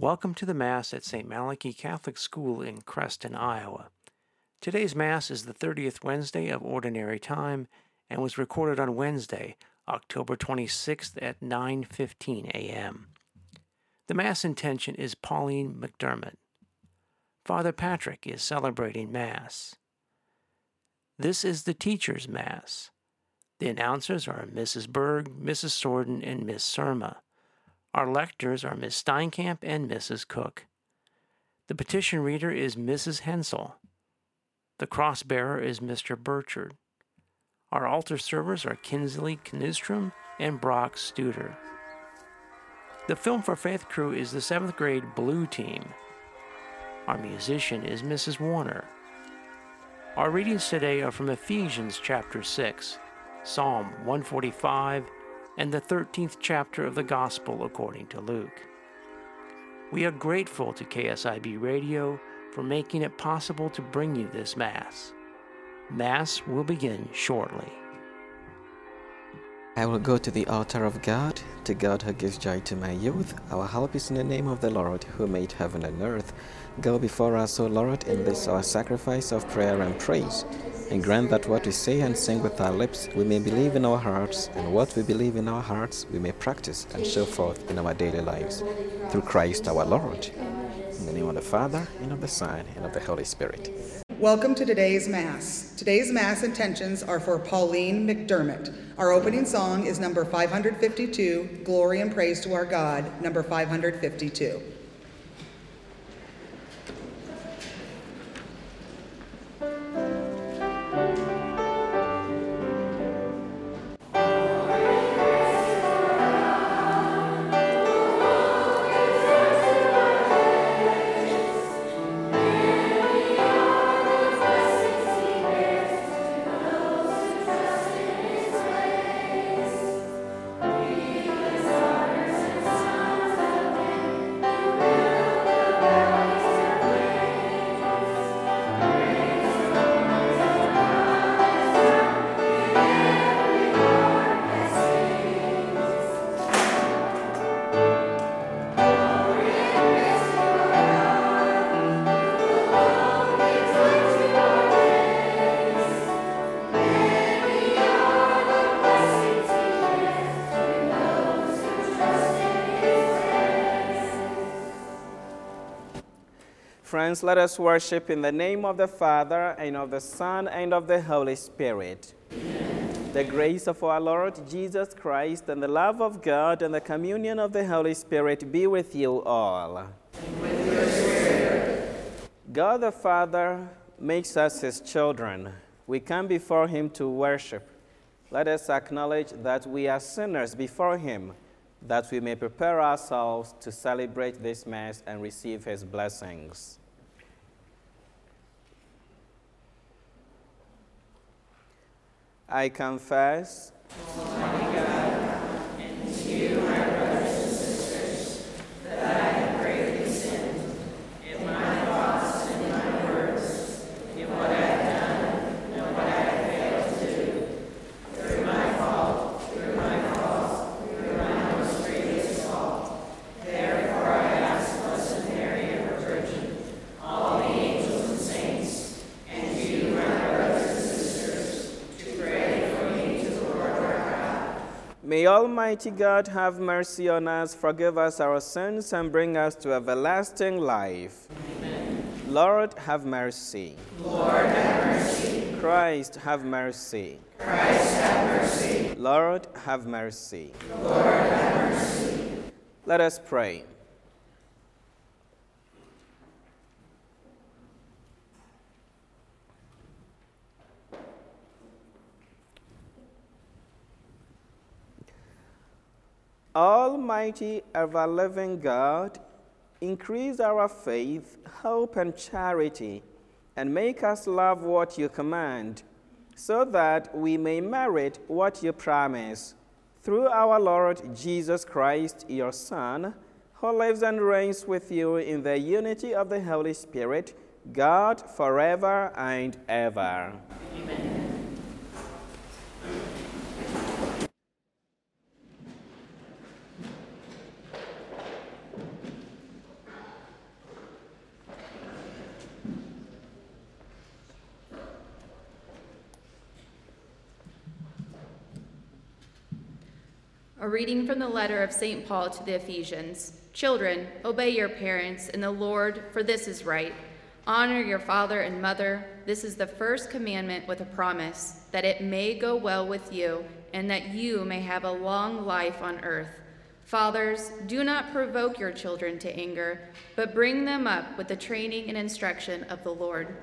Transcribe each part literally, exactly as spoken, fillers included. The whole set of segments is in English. Welcome to the Mass at Saint Malachy Catholic School in Creston, Iowa. Today's Mass is the thirtieth Wednesday of Ordinary Time and was recorded on Wednesday, October twenty-sixth at nine fifteen a.m. The Mass intention is Pauline McDermott. Father Patrick is celebrating Mass. This is the Teacher's Mass. The announcers are Missus Berg, Missus Sorden, and Miss Surma. Our lectors are Miss Steinkamp and Missus Cook. The petition reader is Missus Hensel. The cross-bearer is Mister Burchard. Our altar servers are Kinsley Knustrum and Brock Studer. The Film for Faith crew is the seventh grade Blue Team. Our musician is Missus Warner. Our readings today are from Ephesians chapter six, Psalm one forty-five, and the thirteenth chapter of the Gospel according to Luke. We are grateful to K S I B Radio for making it possible to bring you this Mass. Mass will begin shortly. I will go to the altar of God, to God who gives joy to my youth. Our help is in the name of the Lord, who made heaven and earth. Go before us, O Lord, in this our sacrifice of prayer and praise, and grant that what we say and sing with our lips we may believe in our hearts, and what we believe in our hearts we may practice and show forth in our daily lives. Through Christ our Lord. In the name of the Father, and of the Son, and of the Holy Spirit. Welcome to today's Mass. Today's Mass intentions are for Pauline McDermott. Our opening song is number five fifty-two, Glory and Praise to Our God, number five fifty-two. Friends, let us worship in the name of the Father, and of the Son, and of the Holy Spirit. Amen. The grace of our Lord Jesus Christ, and the love of God, and the communion of the Holy Spirit be with you all. And with your spirit. God the Father makes us his children. We come before him to worship. Let us acknowledge that we are sinners before him, that we may prepare ourselves to celebrate this Mass and receive his blessings. I confess, Almighty God, and to you, my brothers and sisters, that I have greatly sinned in my thoughts and in my words, in what I have done and what I have failed to do, through my fault, through my fault, through my most grievous fault. Therefore I ask Blessed Mary, ever Virgin, all the angels and saints, and to you, my brothers and sisters, to pray. May Almighty God have mercy on us, forgive us our sins, and bring us to everlasting life. Amen. Lord, have mercy. Lord, have mercy. Christ, have mercy. Christ, have mercy. Lord, have mercy. Lord, have mercy. Let us pray. Almighty, ever-living God, increase our faith, hope, and charity, and make us love what you command, so that we may merit what you promise. Through our Lord Jesus Christ, your Son, who lives and reigns with you in the unity of the Holy Spirit, God, forever and ever. Amen. reading from the letter of Saint Paul to the Ephesians. Children, obey your parents in the Lord, for this is right. Honor your father and mother. This is the first commandment with a promise, that it may go well with you and that you may have a long life on earth. Fathers, do not provoke your children to anger, but bring them up with the training and instruction of the Lord.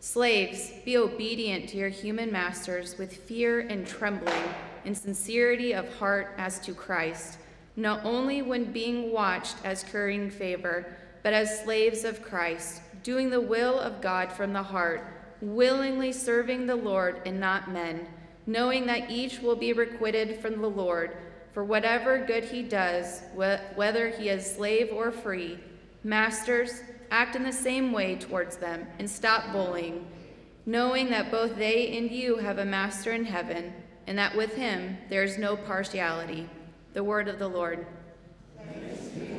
Slaves, be obedient to your human masters with fear and trembling, in sincerity of heart as to Christ, not only when being watched as currying favor, but as slaves of Christ, doing the will of God from the heart, willingly serving the Lord and not men, knowing that each will be requited from the Lord for whatever good he does, whether he is slave or free. Masters, act in the same way towards them and stop bullying, knowing that both they and you have a master in heaven, and that with him there is no partiality. The word of the Lord. Thanks be to God.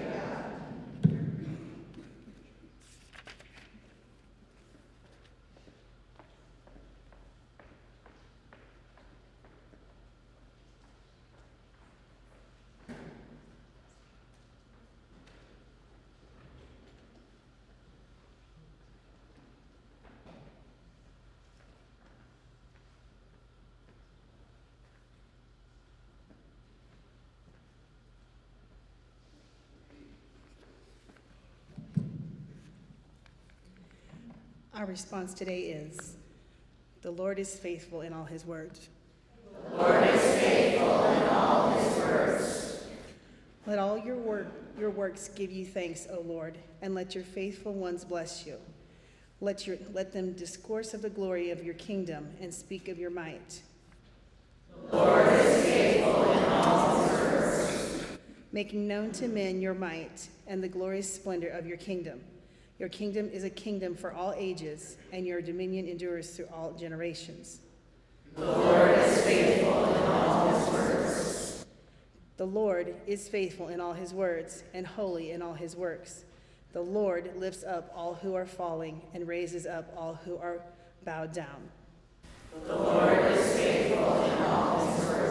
Our response today is, the Lord is faithful in all his words. The Lord is faithful in all his words. Let all your work, your works give you thanks, O Lord, and let your faithful ones bless you. Let, your, let them discourse of the glory of your kingdom and speak of your might. The Lord is faithful in all his words. Making known to men your might and the glorious splendor of your kingdom. Your kingdom is a kingdom for all ages, and your dominion endures through all generations. The Lord is faithful in all his words. The Lord is faithful in all his words, and holy in all his works. The Lord lifts up all who are falling, and raises up all who are bowed down. The Lord is faithful in all his words.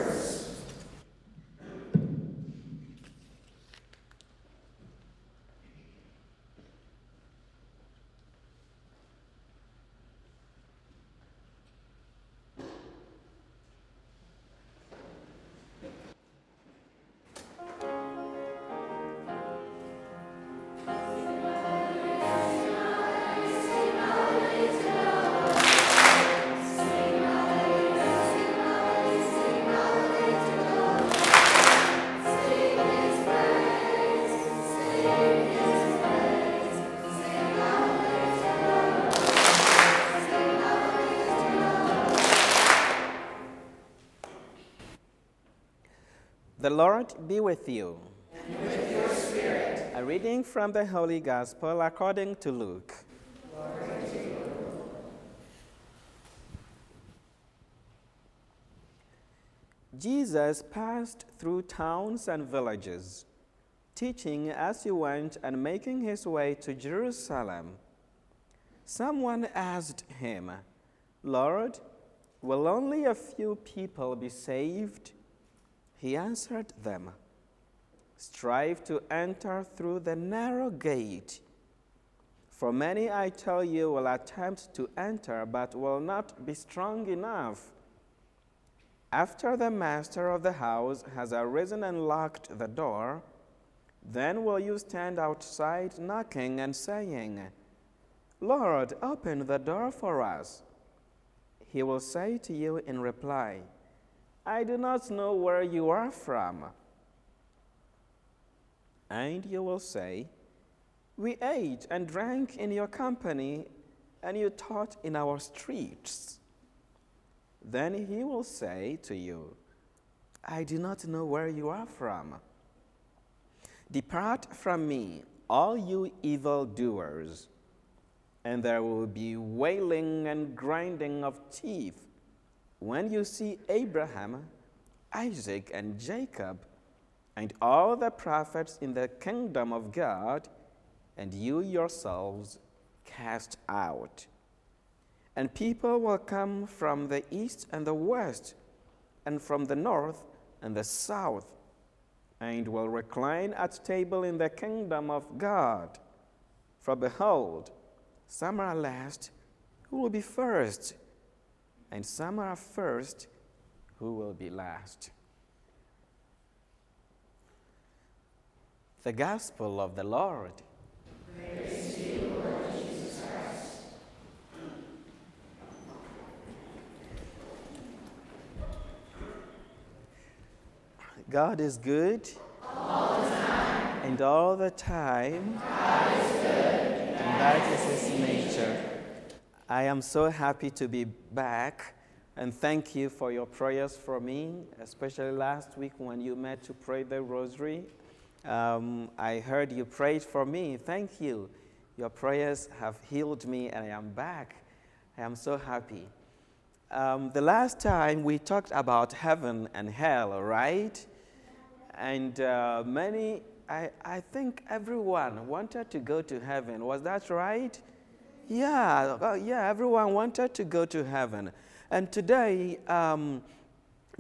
The Lord be with you. And with your spirit. A reading from the Holy Gospel according to Luke. Glory to you, Lord. Jesus passed through towns and villages, teaching as he went and making his way to Jerusalem. Someone asked him, Lord, will only a few people be saved? He answered them, strive to enter through the narrow gate. For many, I tell you, will attempt to enter, but will not be strong enough. After the master of the house has arisen and locked the door, then will you stand outside knocking and saying, Lord, open the door for us. He will say to you in reply, I do not know where you are from. And you will say, we ate and drank in your company, and you taught in our streets. Then he will say to you, I do not know where you are from. Depart from me, all you evildoers, and there will be wailing and grinding of teeth. When you see Abraham, Isaac, and Jacob, and all the prophets in the kingdom of God, and you yourselves cast out. And people will come from the east and the west, and from the north and the south, and will recline at table in the kingdom of God. For behold, some are last who will be first, and some are first who will be last. The Gospel of the Lord. Praise to you, Lord Jesus Christ. God is good. All the time. And all the time. God is good. And that is His nature. I am so happy to be back, and thank you for your prayers for me, especially last week when you met to pray the rosary. Um, I heard you prayed for me. Thank you. Your prayers have healed me, and I am back. I am so happy. Um, the last time we talked about heaven and hell, right? And uh, many, I, I think everyone wanted to go to heaven. Was that right? Yeah, well, yeah, everyone wanted to go to heaven. And today, um,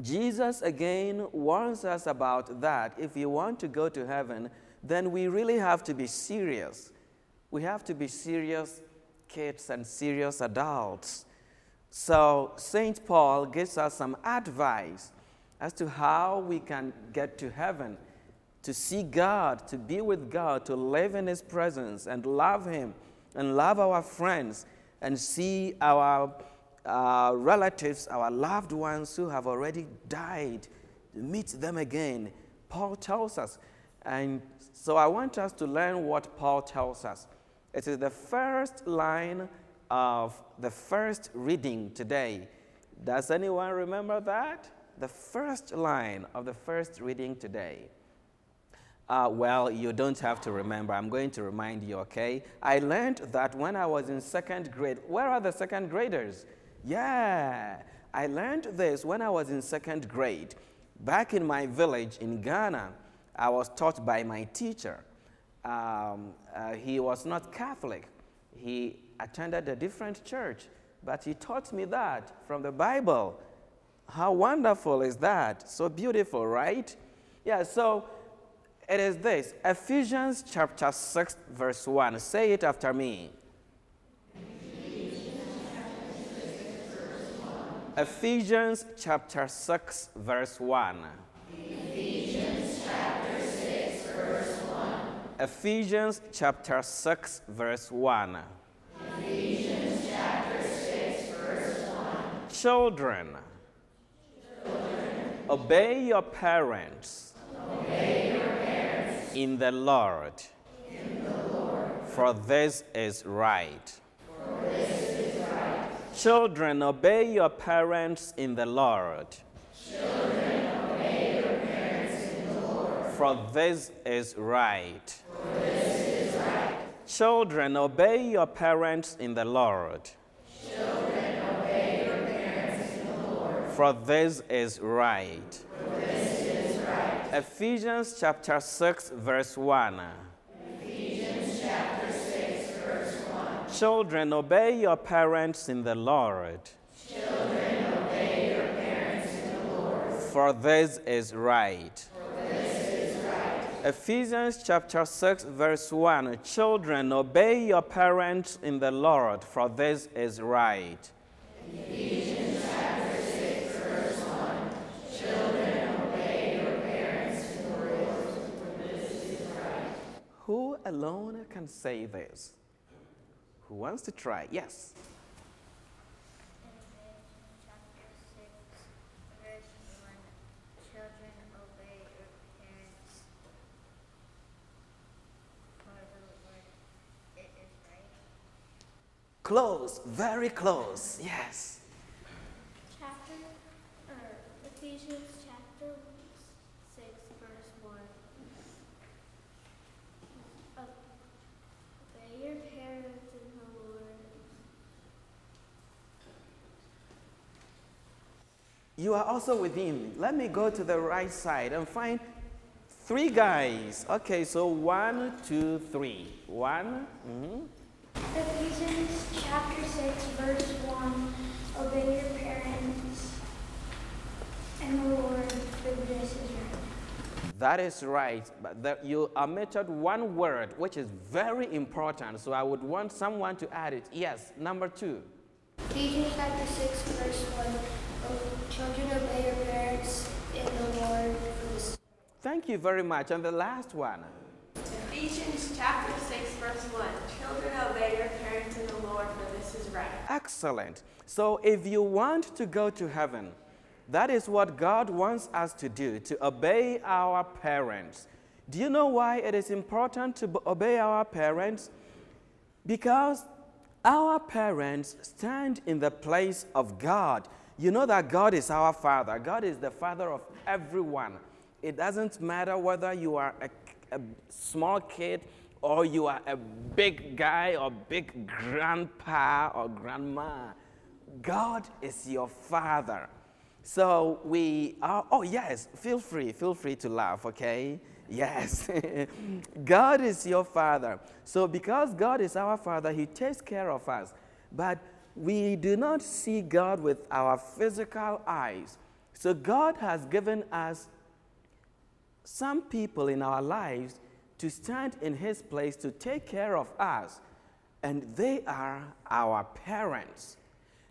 Jesus again warns us about that. If you want to go to heaven, then we really have to be serious. We have to be serious kids and serious adults. So Saint Paul gives us some advice as to how we can get to heaven, to see God, to be with God, to live in His presence and love Him and love our friends and see our Uh, relatives, our loved ones who have already died, meet them again. Paul tells us. And so I want us to learn what Paul tells us. It is the first line of the first reading today. Does anyone remember that? The first line of the first reading today. Uh, well, you don't have to remember. I'm going to remind you, okay? I learned that when I was in second grade. Where are the second graders? Yeah, I learned this when I was in second grade. Back in my village in Ghana, I was taught by my teacher. Um, uh, he was not Catholic. He attended a different church, but he taught me that from the Bible. How wonderful is that? So beautiful, right? Yeah, so it is this, Ephesians chapter six, verse one. Say it after me. Ephesians chapter six, verse one. Ephesians chapter six, verse one. Ephesians chapter six, verse one. Ephesians chapter six, verse one. Children, Children. Obey your parents. Obey your parents. In the Lord. In the Lord. For this is right. For this Children, obey your parents in the Lord. Children, obey your parents in the Lord. For this is right. For this is right. Children, obey your parents in the Lord. Children, obey your parents in the Lord. For this is right. For this is right. Ephesians chapter six, verse one. Children, obey your parents in the Lord. Children, obey your parents in the Lord. For this is right. For this is right. Ephesians chapter six, verse one. Children, obey your parents in the Lord, for this is right. Ephesians chapter six, verse one. Children, obey your parents in the Lord, for this is right. Who alone can say this? Who wants to try? Yes. Chapter six, verse one. Children, obey your parents, for the Lord it is right. Close, very close. Yes. Chapter, uh, Ephesians chapter six, verse one. Obey your parents. You are also within. Let me go to the right side and find three guys. Okay, so one, two, three. One. Mm-hmm. Ephesians chapter six, verse one. Obey your parents and the Lord, for this is right. That is right. But that you omitted one word, which is very important. So I would want someone to add it. Yes, number two. Ephesians chapter six, verse one. Oh, children, obey your parents in the Lord. Thank you very much. And the last one. Ephesians chapter six, verse one. Children, obey your parents in the Lord, for this is right. Excellent. So if you want to go to heaven, that is what God wants us to do, to obey our parents. Do you know why it is important to obey our parents? Because our parents stand in the place of God. You know that God is our Father. God is the Father of everyone. It doesn't matter whether you are a, a small kid or you are a big guy or big grandpa or grandma. God is your Father. So we are, oh yes, feel free, feel free to laugh, okay? Yes, God is your Father. So because God is our Father, He takes care of us. But we do not see God with our physical eyes. So God has given us some people in our lives to stand in His place to take care of us. And they are our parents.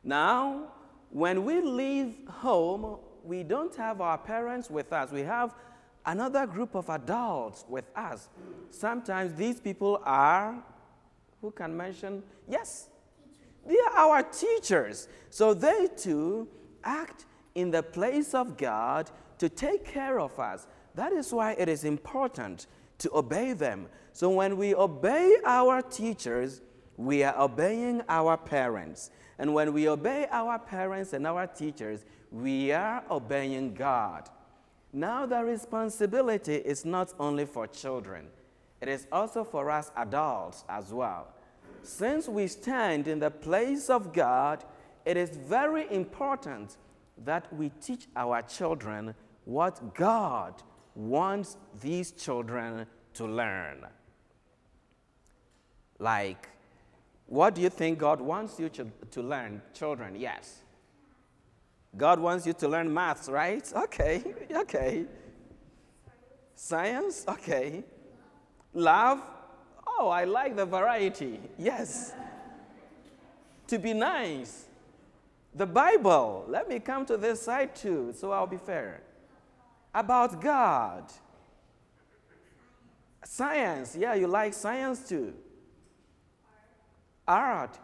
Now, when we leave home, we don't have our parents with us. We have another group of adults with us. Sometimes these people are, who can mention? Yes, they are our teachers. So they too act in the place of God to take care of us. That is why it is important to obey them. So when we obey our teachers, we are obeying our parents. And when we obey our parents and our teachers, we are obeying God. Now the responsibility is not only for children. It is also for us adults as well. Since we stand in the place of God, it is very important that we teach our children what God wants these children to learn. Like, what do you think God wants you to, to learn, children? Yes. God wants you to learn maths, right? Okay, okay. Science? Okay. Love? Oh, I like the variety. Yes. To be nice. The Bible. Let me come to this side too, so I'll be fair. About God. Science. Yeah, you like science too. Art.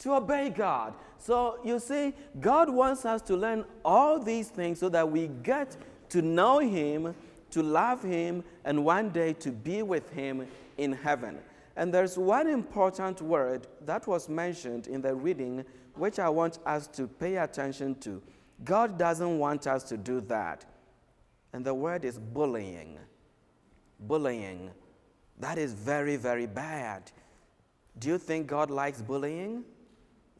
To obey God. So you see, God wants us to learn all these things so that we get to know Him, to love Him, and one day to be with Him in heaven. And there's one important word that was mentioned in the reading, which I want us to pay attention to. God doesn't want us to do that. And the word is bullying. Bullying. That is very, very bad. Do you think God likes bullying?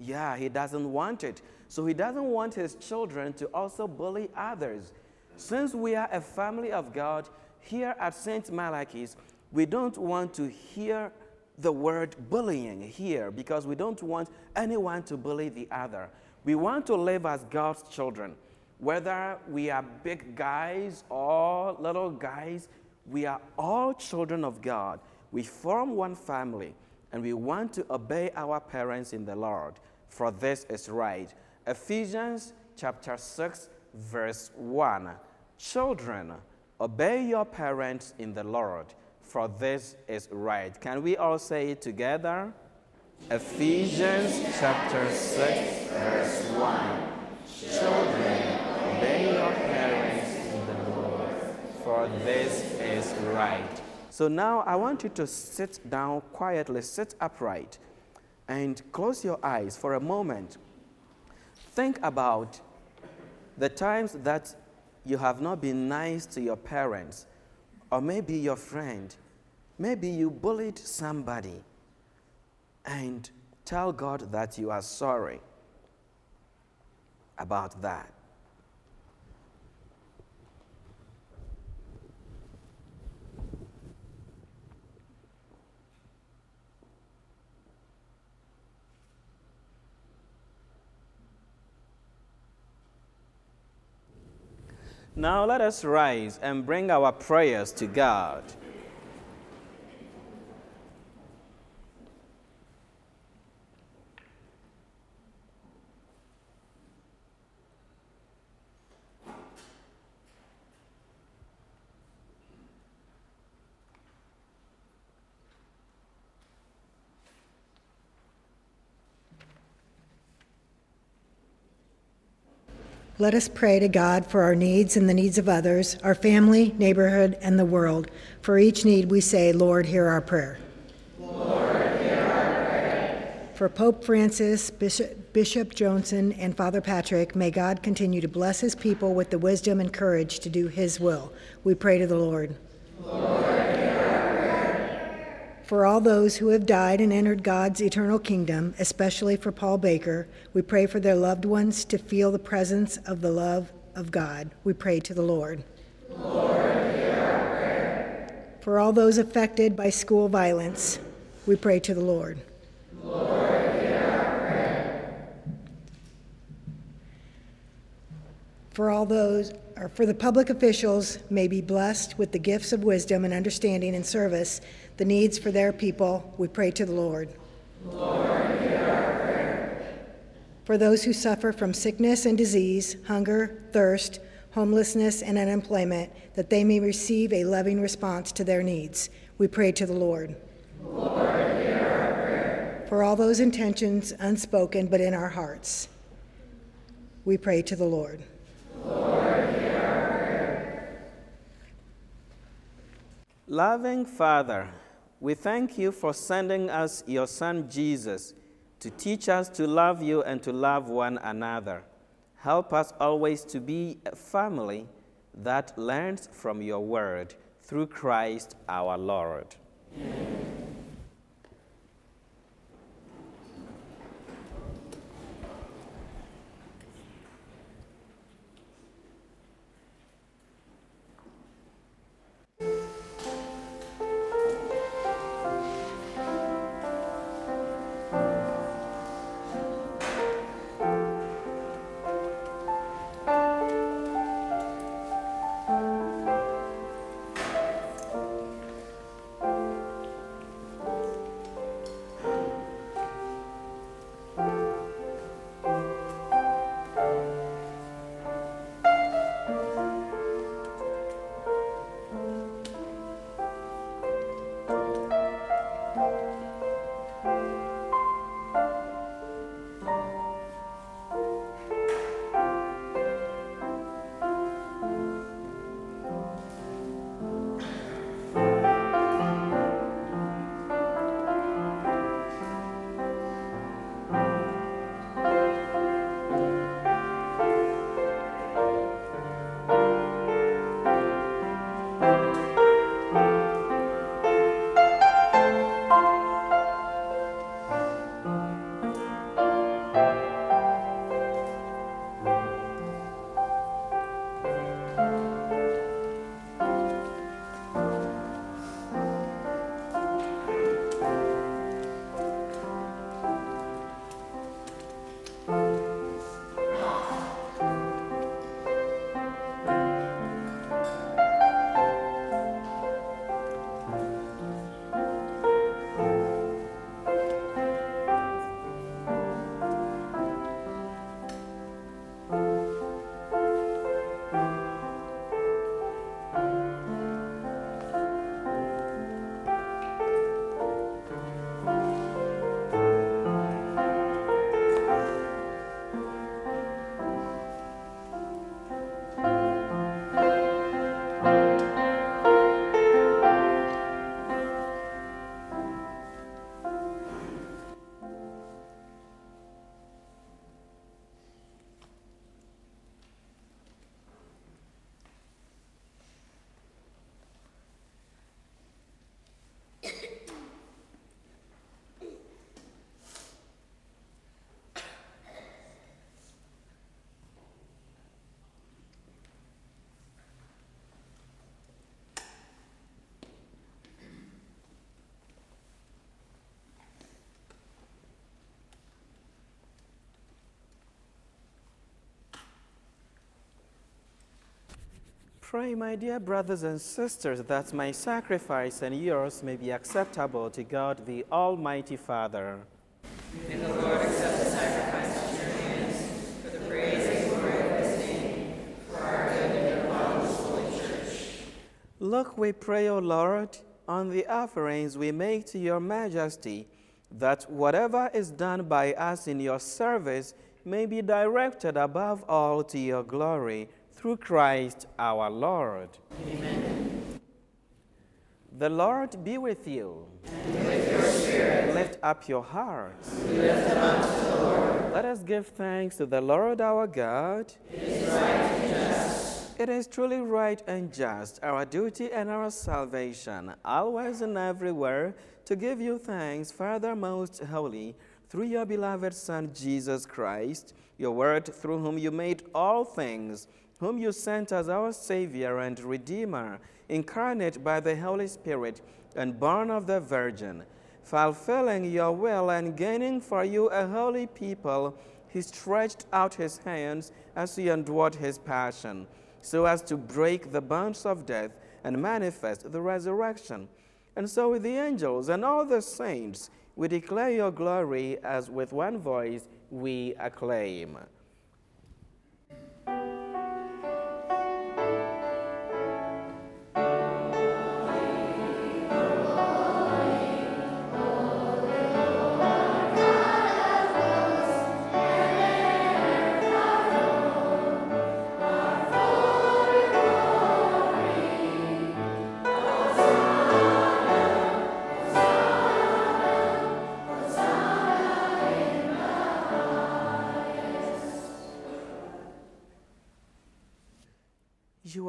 Yeah, He doesn't want it. So He doesn't want His children to also bully others. Since we are a family of God, here at Saint Malachy's, we don't want to hear the word bullying here because we don't want anyone to bully the other. We want to live as God's children. Whether we are big guys or little guys, we are all children of God. We form one family. And we want to obey our parents in the Lord, for this is right. Ephesians chapter six, verse one. Children, obey your parents in the Lord, for this is right. Can we all say it together? Ephesians chapter six, verse one. Children, obey your parents in the Lord, for this is right. So now I want you to sit down quietly, sit upright, and close your eyes for a moment. Think about the times that you have not been nice to your parents, or maybe your friend. Maybe you bullied somebody, and tell God that you are sorry about that. Now let us rise and bring our prayers to God. Let us pray to God for our needs and the needs of others, our family, neighborhood, and the world. For each need we say, Lord, hear our prayer. Lord, hear our prayer. For Pope Francis, Bishop, Bishop Johnson, and Father Patrick, may God continue to bless his people with the wisdom and courage to do his will. We pray to the Lord. Lord, hear our prayer. For all those who have died and entered God's eternal kingdom, especially for Paul Baker, we pray for their loved ones to feel the presence of the love of God. We pray to the Lord. Lord, hear our prayer. For all those affected by school violence, we pray to the Lord. Lord, hear our prayer. For all those, or for the public officials may be blessed with the gifts of wisdom and understanding and service, the needs for their people, we pray to the Lord. Lord, hear our prayer. For those who suffer from sickness and disease, hunger, thirst, homelessness, and unemployment, that they may receive a loving response to their needs. We pray to the Lord. Lord, hear our prayer. For all those intentions unspoken but in our hearts, we pray to the Lord. Lord, hear our prayer. Loving Father, we thank you for sending us your Son Jesus, to teach us to love you and to love one another. Help us always to be a family that learns from your word, through Christ our Lord. Amen. Pray, my dear brothers and sisters, that my sacrifice and yours may be acceptable to God, the Almighty Father. May the Lord accept the sacrifice at your hands for the praise and glory of his name, for our good and upon this holy church. Look, we pray, O Lord, on the offerings we make to your majesty, that whatever is done by us in your service may be directed above all to your glory, through Christ our Lord. Amen. The Lord be with you. And with your spirit. Lift up your hearts. We lift them up to the Lord. Let us give thanks to the Lord our God. It is right and just. It is truly right and just, our duty and our salvation, always and everywhere, to give you thanks, Father most holy, through your beloved Son, Jesus Christ, your word, through whom you made all things, whom you sent as our Savior and Redeemer, incarnate by the Holy Spirit and born of the Virgin, fulfilling your will and gaining for you a holy people, he stretched out his hands as he endured his passion, so as to break the bonds of death and manifest the resurrection. And so with the angels and all the saints, we declare your glory as with one voice we acclaim. You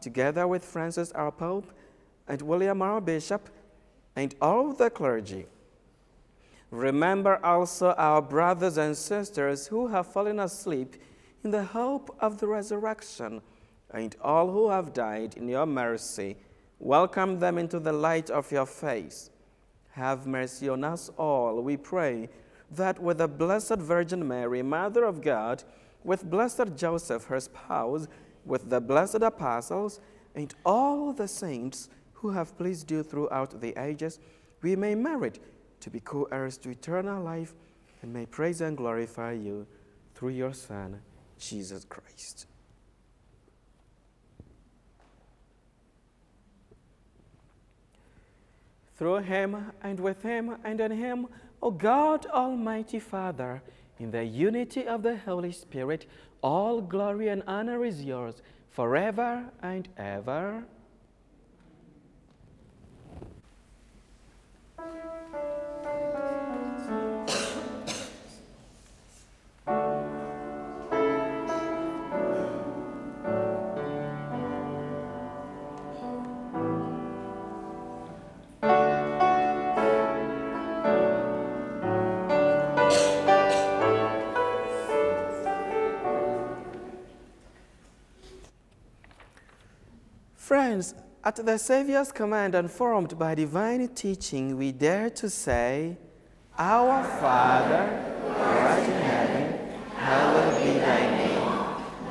together with Francis our Pope and William our Bishop and all the clergy. Remember also our brothers and sisters who have fallen asleep in the hope of the resurrection, and all who have died in your mercy. Welcome them into the light of your face. Have mercy on us all, we pray, that with the Blessed Virgin Mary, Mother of God, with blessed Joseph, her spouse, with the blessed apostles, and all the saints who have pleased you throughout the ages, we may merit to be co-heirs to eternal life, and may praise and glorify you through your Son, Jesus Christ. through him and with him and in him, O God, Almighty Father, in the unity of the Holy Spirit, all glory and honor is yours forever and ever. Friends, at the Savior's command and formed by divine teaching, we dare to say, Our Father, who art in heaven, hallowed be thy name.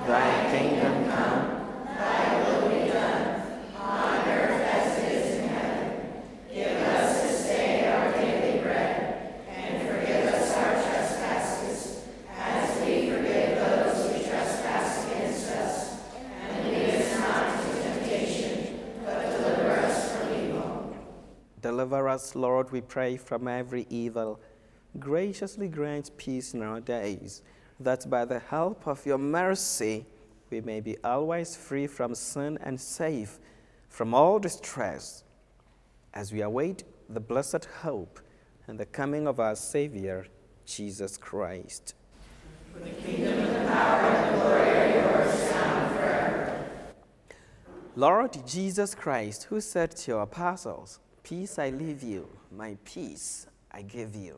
Thy kingdom come, thy will be done, on earth as it is in heaven. Give us this day our daily bread, and forgive us our trespasses, as we forgive those who trespass against us. And lead us not into temptation, but deliver us from evil. Deliver us, Lord, we pray, from every evil. Graciously grant peace in our days, that by the help of your mercy we may be always free from sin and safe from all distress, as we await the blessed hope and the coming of our Savior, Jesus Christ. For the kingdom, the power, and the glory are yours now and forever. Lord Jesus Christ, who said to your apostles, Peace I leave you, my peace I give you.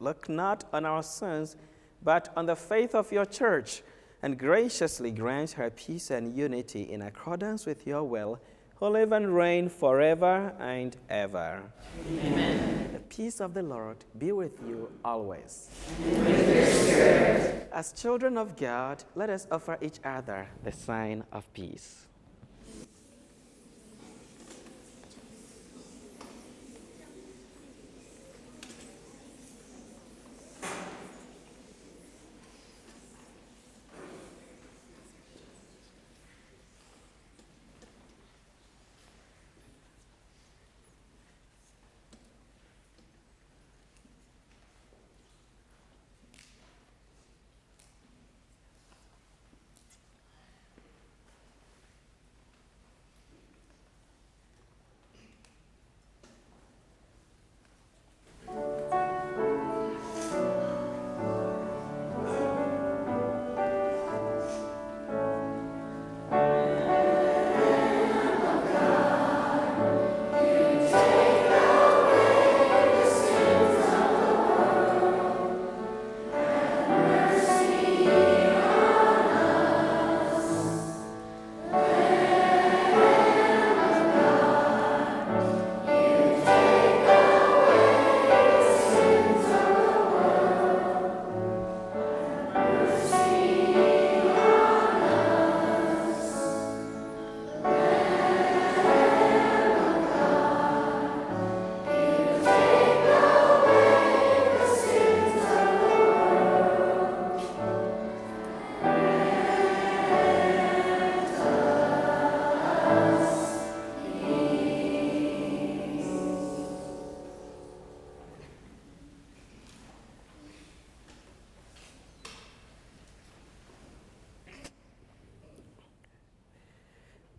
Look not on our sins, but on the faith of your church, and graciously grant her peace and unity in accordance with your will, who live and reign forever and ever. Amen. The peace of the Lord be with you always. And with your spirit. As children of God, let us offer each other the sign of peace.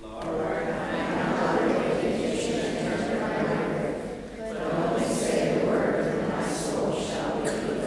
Lord, I am hungry that you should enter my hunger, but only say the word and my soul shall be filled.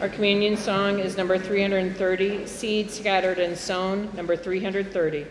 Our communion song is number three hundred thirty, Seeds Scattered and Sown, number three hundred thirty.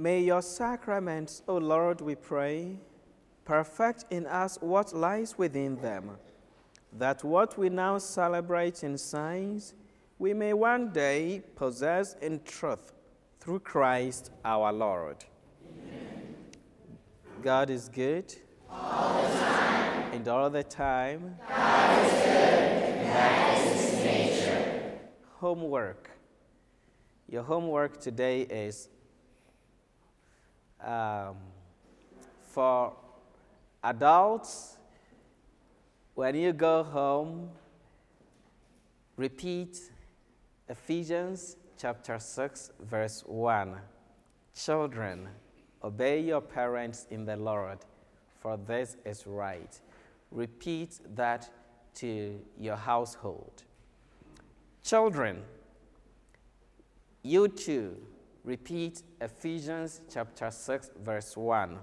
May your sacraments, O Lord, we pray, perfect in us what lies within them, that what we now celebrate in signs, we may one day possess in truth through Christ our Lord. Amen. God is good. All the time. And all the time. God is good, and that is his nature. Homework. Your homework today is um, for adults, when you go home, repeat Ephesians chapter six, verse one. Children, obey your parents in the Lord, for this is right. Repeat that to your household. Children, you too, repeat Ephesians chapter six, verse one.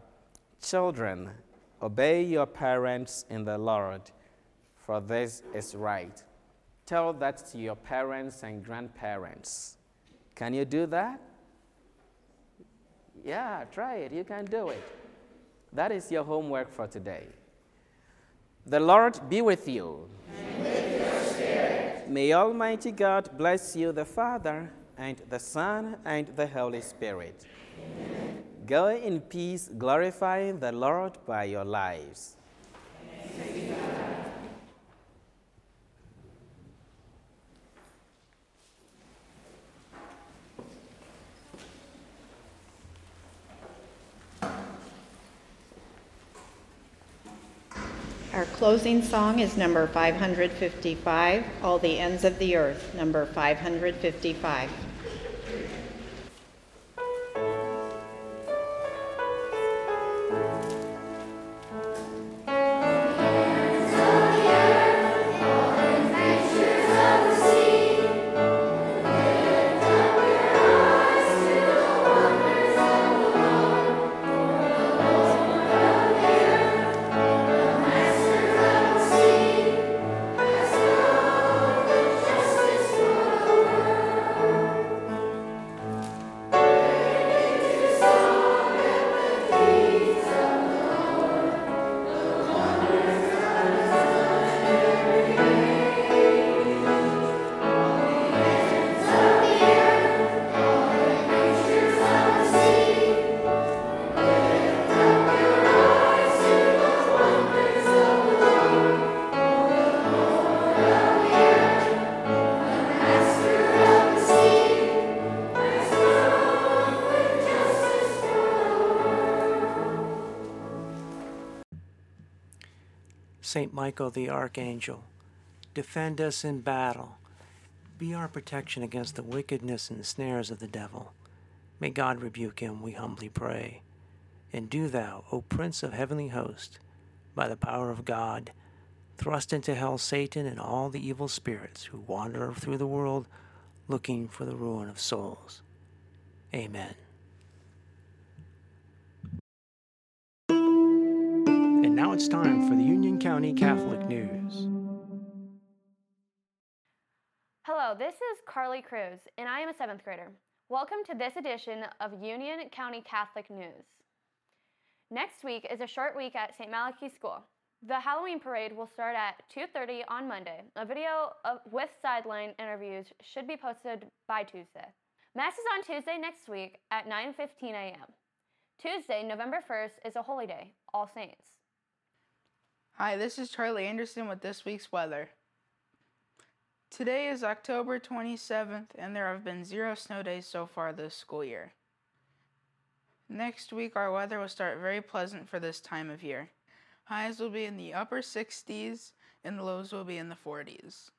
Children, obey your parents in the Lord, for this is right. Tell that to your parents and grandparents. Can you do that? Yeah, try it. You can do it. That is your homework for today. The Lord be with you. And with your spirit. May Almighty God bless you, the Father, and the Son, and the Holy Spirit. Amen. Go in peace, glorifying the Lord by your lives. Our closing song is number five fifty-five, All the Ends of the Earth, number five fifty-five. Saint Michael the Archangel, defend us in battle. Be our protection against the wickedness and snares of the devil. May God rebuke him, we humbly pray. And do thou, O Prince of Heavenly Host, by the power of God, thrust into hell Satan and all the evil spirits who wander through the world looking for the ruin of souls. Amen. Now it's time for the Union County Catholic News. Hello, this is Carly Cruz, and I am a seventh grader. Welcome to this edition of Union County Catholic News. Next week is a short week at Saint Malachy School. The Halloween parade will start at two thirty on Monday. A video of, with sideline interviews should be posted by Tuesday. Mass is on Tuesday next week at nine fifteen a.m. Tuesday, November first, is a holy day, All Saints. Hi, this is Charlie Anderson with this week's weather. Today is October twenty-seventh, and there have been zero snow days so far this school year. Next week, our weather will start very pleasant for this time of year. Highs will be in the upper sixties, and lows will be in the forties.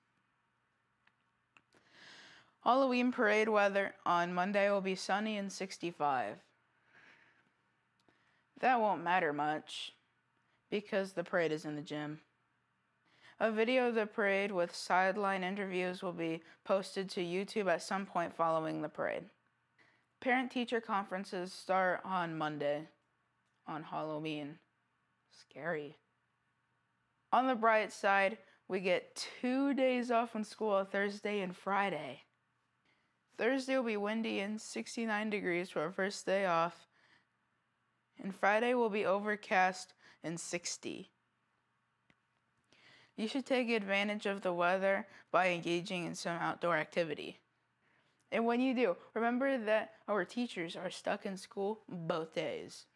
Halloween parade weather on Monday will be sunny and sixty-five. That won't matter much, because the parade is in the gym. A video of the parade with sideline interviews will be posted to YouTube at some point following the parade. Parent-teacher conferences start on Monday, on Halloween. Scary. On the bright side, we get two days off from school, Thursday and Friday. Thursday will be windy and sixty-nine degrees for our first day off. And Friday will be overcast and sixty. You should take advantage of the weather by engaging in some outdoor activity. And when you do, remember that our teachers are stuck in school both days.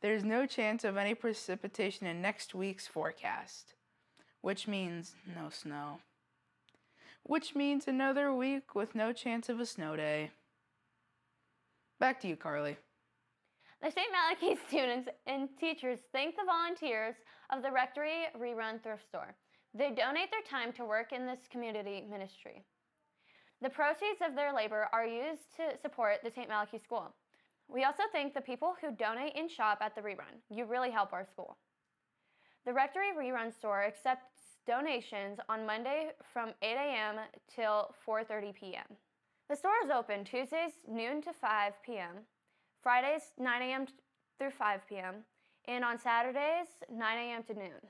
There is no chance of any precipitation in next week's forecast, which means no snow. Which means another week with no chance of a snow day. Back to you, Carly. The Saint Malachy students and teachers thank the volunteers of the Rectory Rerun Thrift Store. They donate their time to work in this community ministry. The proceeds of their labor are used to support the Saint Malachy School. We also thank the people who donate and shop at the Rerun. You really help our school. The Rectory Rerun Store accepts donations on Monday from eight a.m. till four thirty p.m. The store is open Tuesdays noon to five p.m., Fridays, nine a.m. through five p.m., and on Saturdays, nine a.m. to noon.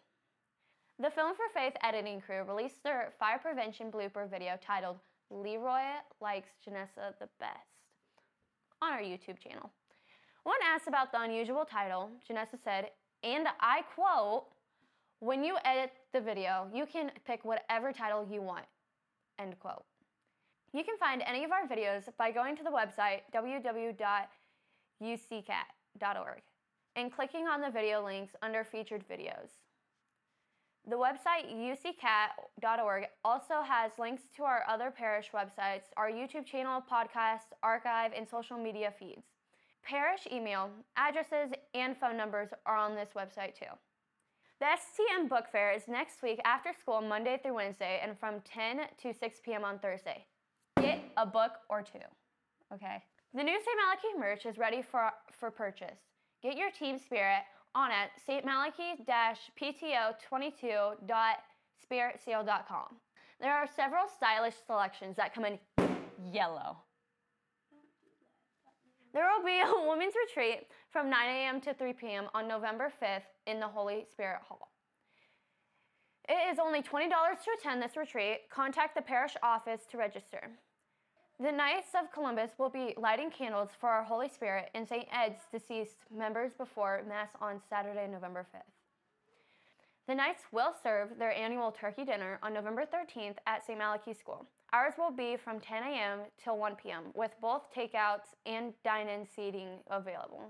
The Film for Faith editing crew released their fire prevention blooper video titled Leroy Likes Janessa the Best on our YouTube channel. When asked about the unusual title, Janessa said, and I quote, "When you edit the video, you can pick whatever title you want," end quote. You can find any of our videos by going to the website w w w dot u c cat dot org and clicking on the video links under featured videos. The website u c cat dot org also has links to our other parish websites, our YouTube channel, podcast, archive, and social media feeds. Parish email, addresses, and phone numbers are on this website too. The S T M Book Fair is next week after school Monday through Wednesday and from ten to six p.m. on Thursday. Get a book or two, okay? The new Saint Malachy merch is ready for, for purchase. Get your team spirit on at stmalachie dash p t o two two dot spirit seal dot com. There are several stylish selections that come in yellow. There will be a women's retreat from nine a.m. to three p.m. on November fifth in the Holy Spirit Hall. It is only twenty dollars to attend this retreat. Contact the parish office to register. The Knights of Columbus will be lighting candles for our Holy Spirit and Saint Ed's deceased members before Mass on Saturday, November fifth. The Knights will serve their annual turkey dinner on November thirteenth at Saint Malachy School. Ours will be from ten a.m. till one p.m. with both takeouts and dine-in seating available.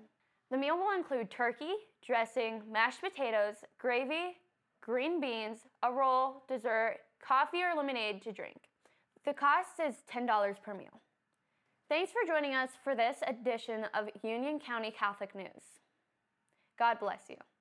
The meal will include turkey, dressing, mashed potatoes, gravy, green beans, a roll, dessert, coffee or lemonade to drink. The cost is ten dollars per meal. Thanks for joining us for this edition of Union County Catholic News. God bless you.